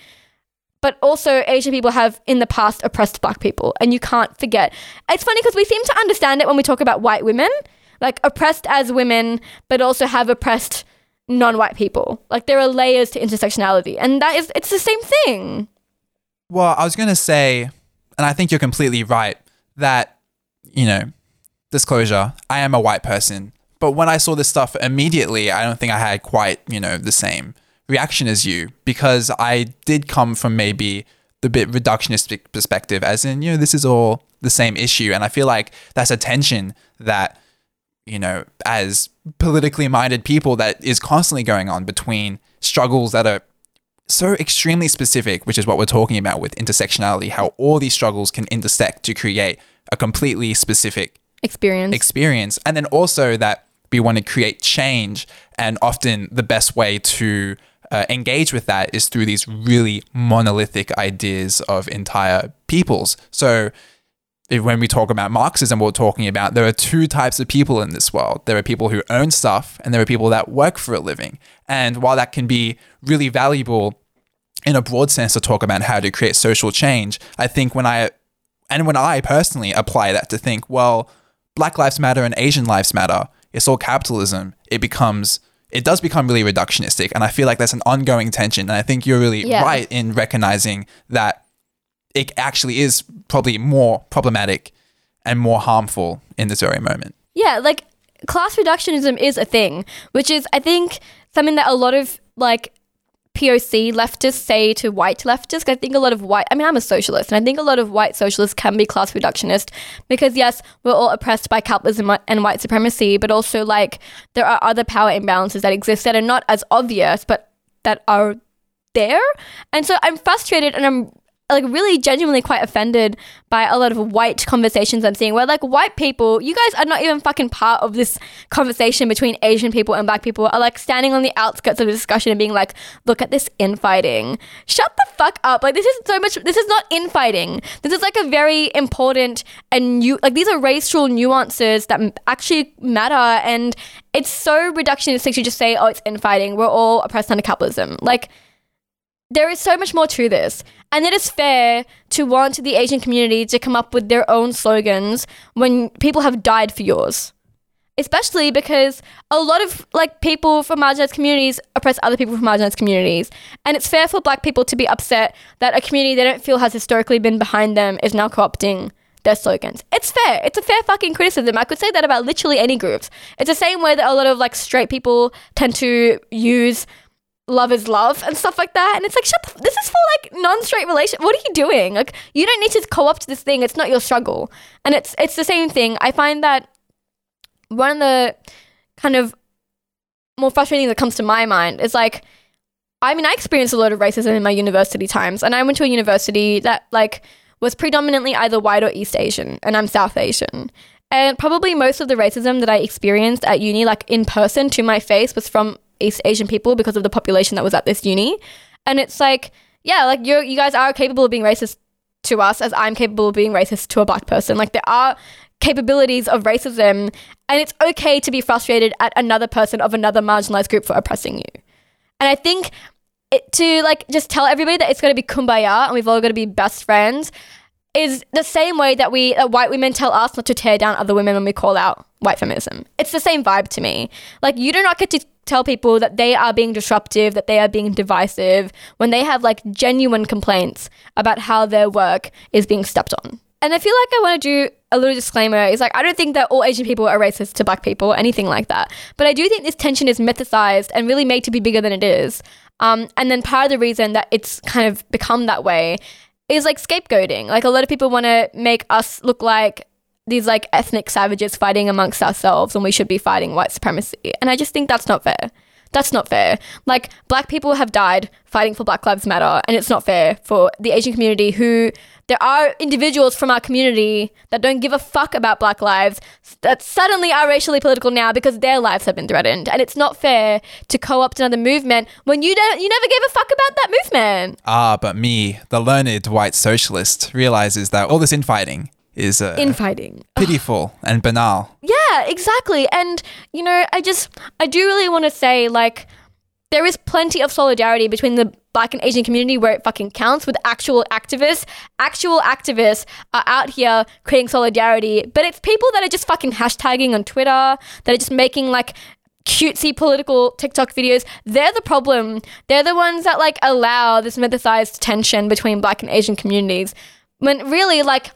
but also Asian people have in the past oppressed Black people, and you can't forget. It's funny because we seem to understand it when we talk about white women, like oppressed as women, but also have oppressed non-white people. Like, there are layers to intersectionality, and that is, it's the same thing. Well, I was going to say, and I think you're completely right, that, you know, disclosure, I am a white person, but when I saw this stuff immediately, I don't think I had quite, you know, the same reaction as you, because I did come from maybe the bit reductionistic perspective, as in, you know, this is all the same issue. And I feel like that's a tension that, you know, as politically minded people, that is constantly going on between struggles that are so extremely specific, which is what we're talking about with intersectionality, how all these struggles can intersect to create a completely specific experience. experience. And then also that we want to create change, and often the best way to uh, engage with that is through these really monolithic ideas of entire peoples. So if, when we talk about Marxism, we're talking about there are two types of people in this world. There are people who own stuff and there are people that work for a living. And while that can be really valuable in a broad sense to talk about how to create social change, I think when I, and when I personally apply that to think, well, Black Lives Matter and Asian Lives Matter, it's all capitalism, it becomes, it does become really reductionistic. And I feel like that's an ongoing tension. And I think you're really yeah. right in recognizing that it actually is probably more problematic and more harmful in this very moment. Yeah, like class reductionism is a thing, which is, I think, something that a lot of like P O C leftists say to white leftists. I think a lot of white, I mean, I'm a socialist, and I think a lot of white socialists can be class reductionist because yes, we're all oppressed by capitalism and white supremacy, but also like there are other power imbalances that exist that are not as obvious, but that are there. And so I'm frustrated and I'm like really genuinely quite offended by a lot of white conversations I'm seeing where like white people, you guys are not even fucking part of this conversation between Asian people and black people, are like standing on the outskirts of the discussion and being like, look at this infighting. Shut the fuck up. Like this is so much, this is not infighting. This is like a very important and new, like these are racial nuances that actually matter, and it's so reductionistic to just say, oh, it's infighting. We're all oppressed under capitalism. Like there is so much more to this. And it is fair to want the Asian community to come up with their own slogans when people have died for yours. Especially because a lot of like people from marginalized communities oppress other people from marginalized communities. And it's fair for black people to be upset that a community they don't feel has historically been behind them is now co-opting their slogans. It's fair. It's a fair fucking criticism. I could say that about literally any groups. It's the same way that a lot of like straight people tend to use love is love and stuff like that, and it's like shut the f- this is for like non-straight relation. What are you doing? Like you don't need to co-opt this thing. It's not your struggle. And it's it's the same thing. I find that one of the kind of more frustrating that comes to my mind is like, I mean, I experienced a lot of racism in my university times, and I went to a university that like was predominantly either white or East Asian, and I'm South Asian. And probably most of the racism that I experienced at uni, like in person to my face, was from East Asian people because of the population that was at this uni. And it's like, yeah, like you you guys are capable of being racist to us as I'm capable of being racist to a black person. Like there are capabilities of racism, and it's okay to be frustrated at another person of another marginalized group for oppressing you. And I think it, to like just tell everybody that it's going to be kumbaya and we've all got to be best friends is the same way that we that white women tell us not to tear down other women when we call out white feminism. It's the same vibe to me. Like you do not get to tell people that they are being disruptive, that they are being divisive, when they have like genuine complaints about how their work is being stepped on. And I feel like I want to do a little disclaimer. It's like, I don't think that all Asian people are racist to black people or anything like that. But I do think this tension is mythicized and really made to be bigger than it is. Um, and then part of the reason that it's kind of become that way is like scapegoating. Like a lot of people want to make us look like these like ethnic savages fighting amongst ourselves when we should be fighting white supremacy. And I just think that's not fair. That's not fair. Like black people have died fighting for Black Lives Matter, and it's not fair for the Asian community who, there are individuals from our community that don't give a fuck about black lives that suddenly are racially political now because their lives have been threatened. And it's not fair to co-opt another movement when you don't, you never gave a fuck about that movement. Ah, but me, the learned white socialist, realizes that all this infighting is uh, infighting pitiful Ugh. and banal. Yeah, exactly. And you know, I just I do really want to say like there is plenty of solidarity between the Black and Asian community where it fucking counts with actual activists. Actual activists are out here creating solidarity, but it's people that are just fucking hashtagging on Twitter, that are just making like cutesy political TikTok videos. They're the problem. They're the ones that like allow this mythicized tension between Black and Asian communities, when really like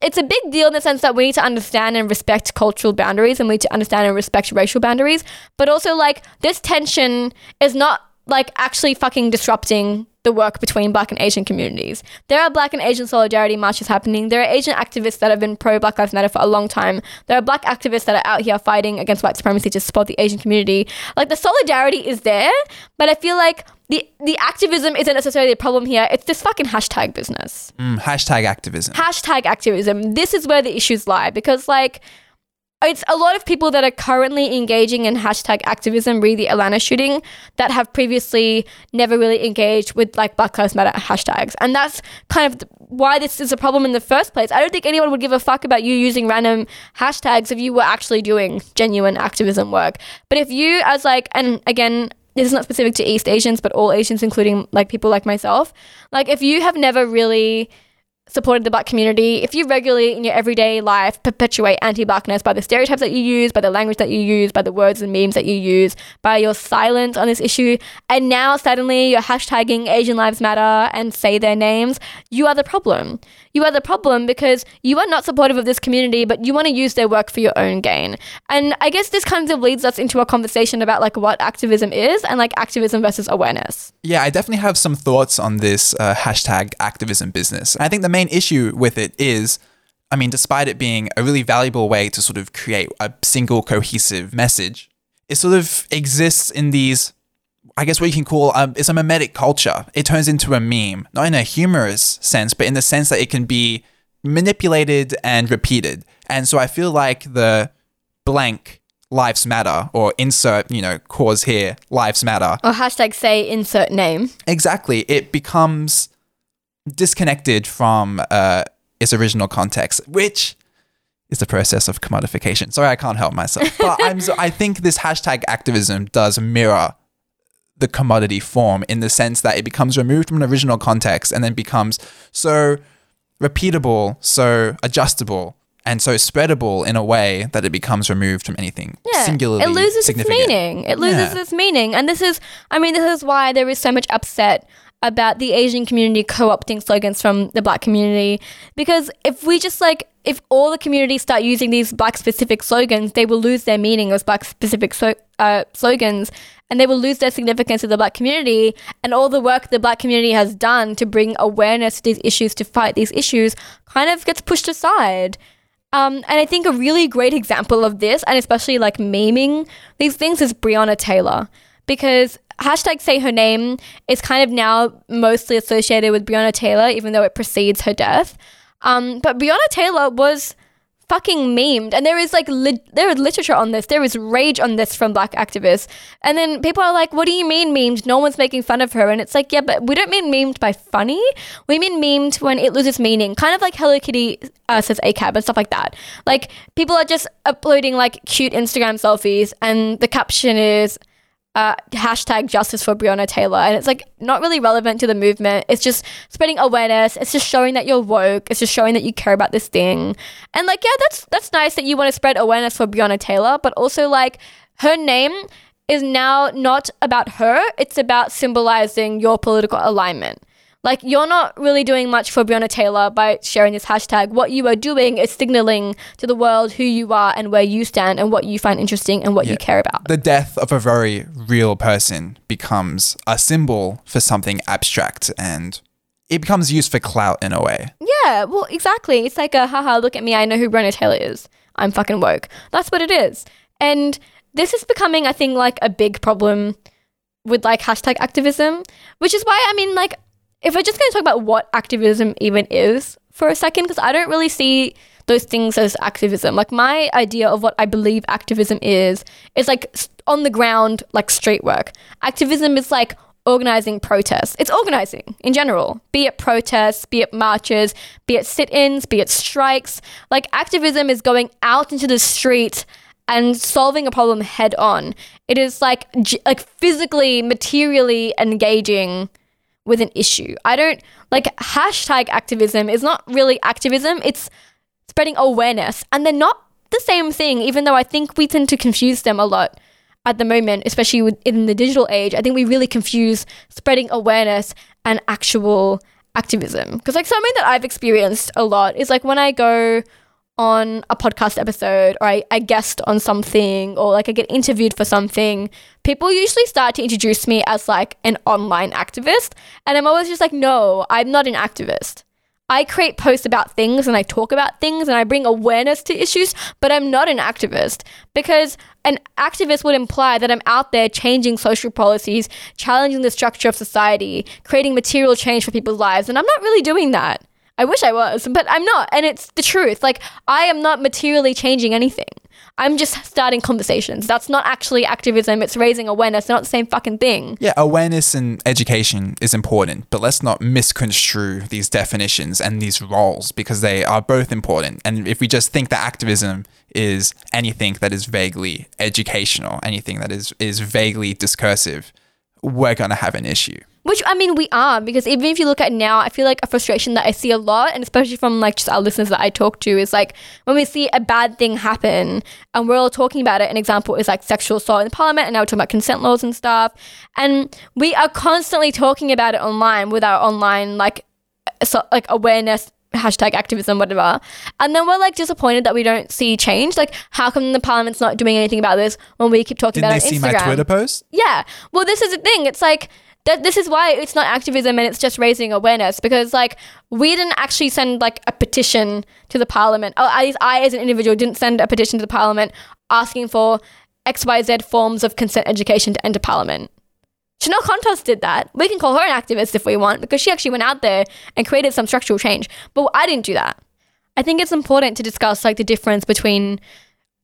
it's a big deal in the sense that we need to understand and respect cultural boundaries, and we need to understand and respect racial boundaries. But also like this tension is not like actually fucking disrupting the work between Black and Asian communities. There are Black and Asian solidarity marches happening. There are Asian activists that have been pro Black Lives Matter for a long time. There are Black activists that are out here fighting against white supremacy to support the Asian community. Like the solidarity is there, but I feel like The the activism isn't necessarily the problem here. It's this fucking hashtag business. Mm, hashtag activism. Hashtag activism. This is where the issues lie, because like It's a lot of people that are currently engaging in hashtag activism, re the Atlanta shooting, that have previously never really engaged with like Black Lives Matter hashtags. And that's kind of why this is a problem in the first place. I don't think anyone would give a fuck about you using random hashtags if you were actually doing genuine activism work. But if you as like, and again, this is not specific to East Asians, but all Asians, including like people like myself, like if you have never really supported the Black community, if you regularly in your everyday life perpetuate anti-Blackness by the stereotypes that you use, by the language that you use, by the words and memes that you use, by your silence on this issue, and now suddenly you're hashtagging Asian Lives Matter and say their names, you are the problem. You are the problem because you are not supportive of this community, but you want to use their work for your own gain. And I guess this kind of leads us into a conversation about like what activism is and like activism versus awareness. Yeah, I definitely have some thoughts on this uh, hashtag activism business. I think the main main issue with it is, I mean, despite it being a really valuable way to sort of create a single cohesive message, it sort of exists in these, I guess what you can call, um, it's a memetic culture. It turns into a meme, not in a humorous sense, but in the sense that it can be manipulated and repeated. And so I feel like the blank lives matter, or insert, you know, cause here, lives matter. Or hashtag say insert name. Exactly. It becomes disconnected from uh, its original context, which is the process of commodification. Sorry, I can't help myself. But I'm so, I think this hashtag activism does mirror the commodity form in the sense that it becomes removed from an original context and then becomes so repeatable, so adjustable, and so spreadable in a way that it becomes removed from anything yeah, singularly significant. It loses significant. its meaning. It loses yeah. its meaning. And this is, I mean, this is why there is so much upset about the Asian community co-opting slogans from the Black community. Because if we just like, if all the community start using these Black-specific slogans, they will lose their meaning as Black-specific so- uh, slogans, and they will lose their significance to the Black community. And all the work the Black community has done to bring awareness to these issues, to fight these issues, kind of gets pushed aside. Um, and I think a really great example of this, and especially like memeing these things, is Breonna Taylor. Because hashtag say her name is kind of now mostly associated with Breonna Taylor, even though it precedes her death. Um, but Breonna Taylor was fucking memed. And there is like, li- there is literature on this. There is rage on this from Black activists. And then people are like, what do you mean memed? No one's making fun of her. And it's like, yeah, but we don't mean memed by funny. We mean memed when it loses meaning. Kind of like Hello Kitty uh, says A C A B and stuff like that. Like people are just uploading like cute Instagram selfies and the caption is, Uh, hashtag justice for Breonna Taylor, and it's like not really relevant to the movement. It's just spreading awareness. It's just showing that you're woke. It's just showing that you care about this thing. And like, yeah, that's that's nice that you want to spread awareness for Breonna Taylor, but also like her name is now not about her. It's about symbolizing your political alignment. Like you're not really doing much for Breonna Taylor by sharing this hashtag. What you are doing is signaling to the world who you are and where you stand and what you find interesting and what yeah. you care about. The death of a very real person becomes a symbol for something abstract and it becomes used for clout in a way. Yeah, well, exactly. It's like a, haha, look at me. I know who Breonna Taylor is. I'm fucking woke. That's what it is. And this is becoming, I think, like a big problem with like hashtag activism, which is why, I mean, like, if we're just going to talk about what activism even is for a second, because I don't really see those things as activism. Like my idea of what I believe activism is, is like on the ground, like street work. Activism is like organizing protests. It's organizing in general, be it protests, be it marches, be it sit-ins, be it strikes. Like activism is going out into the street and solving a problem head on. It is like like physically, materially engaging with an issue. I don't, like hashtag activism is not really activism, it's spreading awareness. And they're not the same thing, even though I think we tend to confuse them a lot at the moment, especially with, in the digital age. I think we really confuse spreading awareness and actual activism. Because like something that I've experienced a lot is like when I go on a podcast episode or I, I guest on something or like I get interviewed for something, people usually start to introduce me as like an online activist. And I'm always just like, no, I'm not an activist. I create posts about things and I talk about things and I bring awareness to issues, but I'm not an activist, because an activist would imply that I'm out there changing social policies, challenging the structure of society, creating material change for people's lives. And I'm not really doing that. I wish I was, but I'm not. And it's the truth. Like I am not materially changing anything. I'm just starting conversations. That's not actually activism. It's raising awareness. Not the same fucking thing. Yeah, awareness and education is important, but let's not misconstrue these definitions and these roles, because they are both important. And if we just think that activism is anything that is vaguely educational, anything that is, is vaguely discursive, we're going to have an issue. Which, I mean, we are, because even if you look at now, I feel like a frustration that I see a lot, and especially from like just our listeners that I talk to, is like when we see a bad thing happen and we're all talking about it. An example is like sexual assault in Parliament, and now we're talking about consent laws and stuff. And we are constantly talking about it online with our online like so, like awareness, hashtag activism, whatever. And then we're like disappointed that we don't see change. Like, how come the Parliament's not doing anything about this when we keep talking Didn't about it on Instagram? Didn't they see my Twitter post? Yeah. Well, this is the thing. It's like, this is why it's not activism and it's just raising awareness, because like we didn't actually send like a petition to the Parliament. Or at least I as an individual didn't send a petition to the Parliament asking for X Y Z forms of consent education to enter Parliament. Chanel Contos did that. We can call her an activist if we want, because she actually went out there and created some structural change. But I didn't do that. I think it's important to discuss like the difference between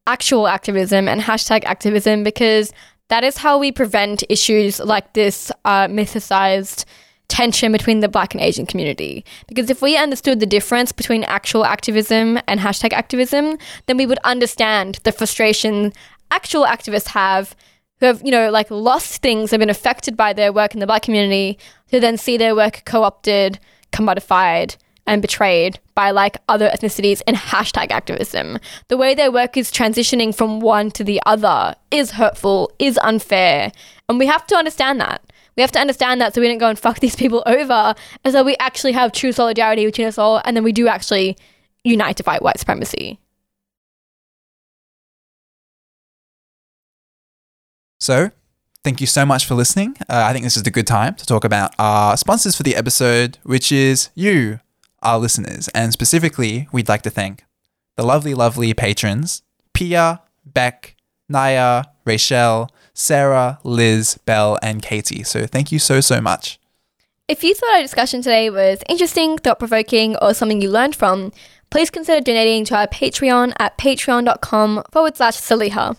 actual activism and hashtag activism, because that is how we prevent issues like this uh, mythicized tension between the Black and Asian community. Because if we understood the difference between actual activism and hashtag activism, then we would understand the frustration actual activists have, who have, you know, like lost things, have been affected by their work in the Black community, who then see their work co-opted, commodified, and betrayed by like other ethnicities and hashtag activism. The way their work is transitioning from one to the other is hurtful, is unfair. And we have to understand that. We have to understand that so we don't go and fuck these people over, and so we actually have true solidarity between us all, and then we do actually unite to fight white supremacy. So, thank you so much for listening. Uh, I think this is a good time to talk about our sponsors for the episode, which is you, our listeners, and specifically we'd like to thank the lovely lovely patrons Pia, Beck, Naya, Rachel, Sarah, Liz, Belle, and Katie. So thank you so so much. If you thought our discussion today was interesting, thought-provoking, or something you learned from, please consider donating to our Patreon at patreon dot com forward slash Saliha.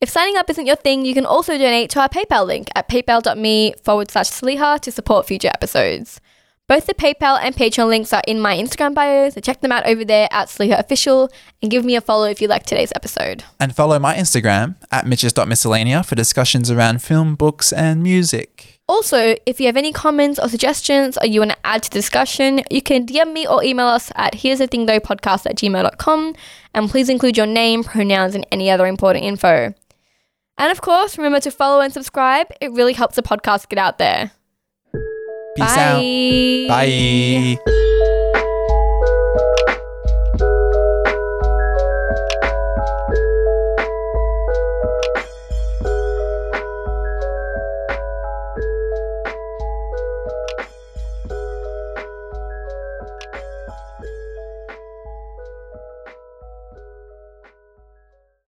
If signing up isn't your thing, you can also donate to our PayPal link at paypal dot me forward slash Saliha to support future episodes. Both the PayPal and Patreon links are in my Instagram bio, so check them out over there at Saliha Official, and give me a follow if you like today's episode. And follow my Instagram at mitches dot miscellanea for discussions around film, books, and music. Also, if you have any comments or suggestions, or you want to add to the discussion, you can D M me or email us at here's a thing though podcast at gmail dot com, and please include your name, pronouns, and any other important info. And of course, remember to follow and subscribe. It really helps the podcast get out there. Peace Bye. out. Bye.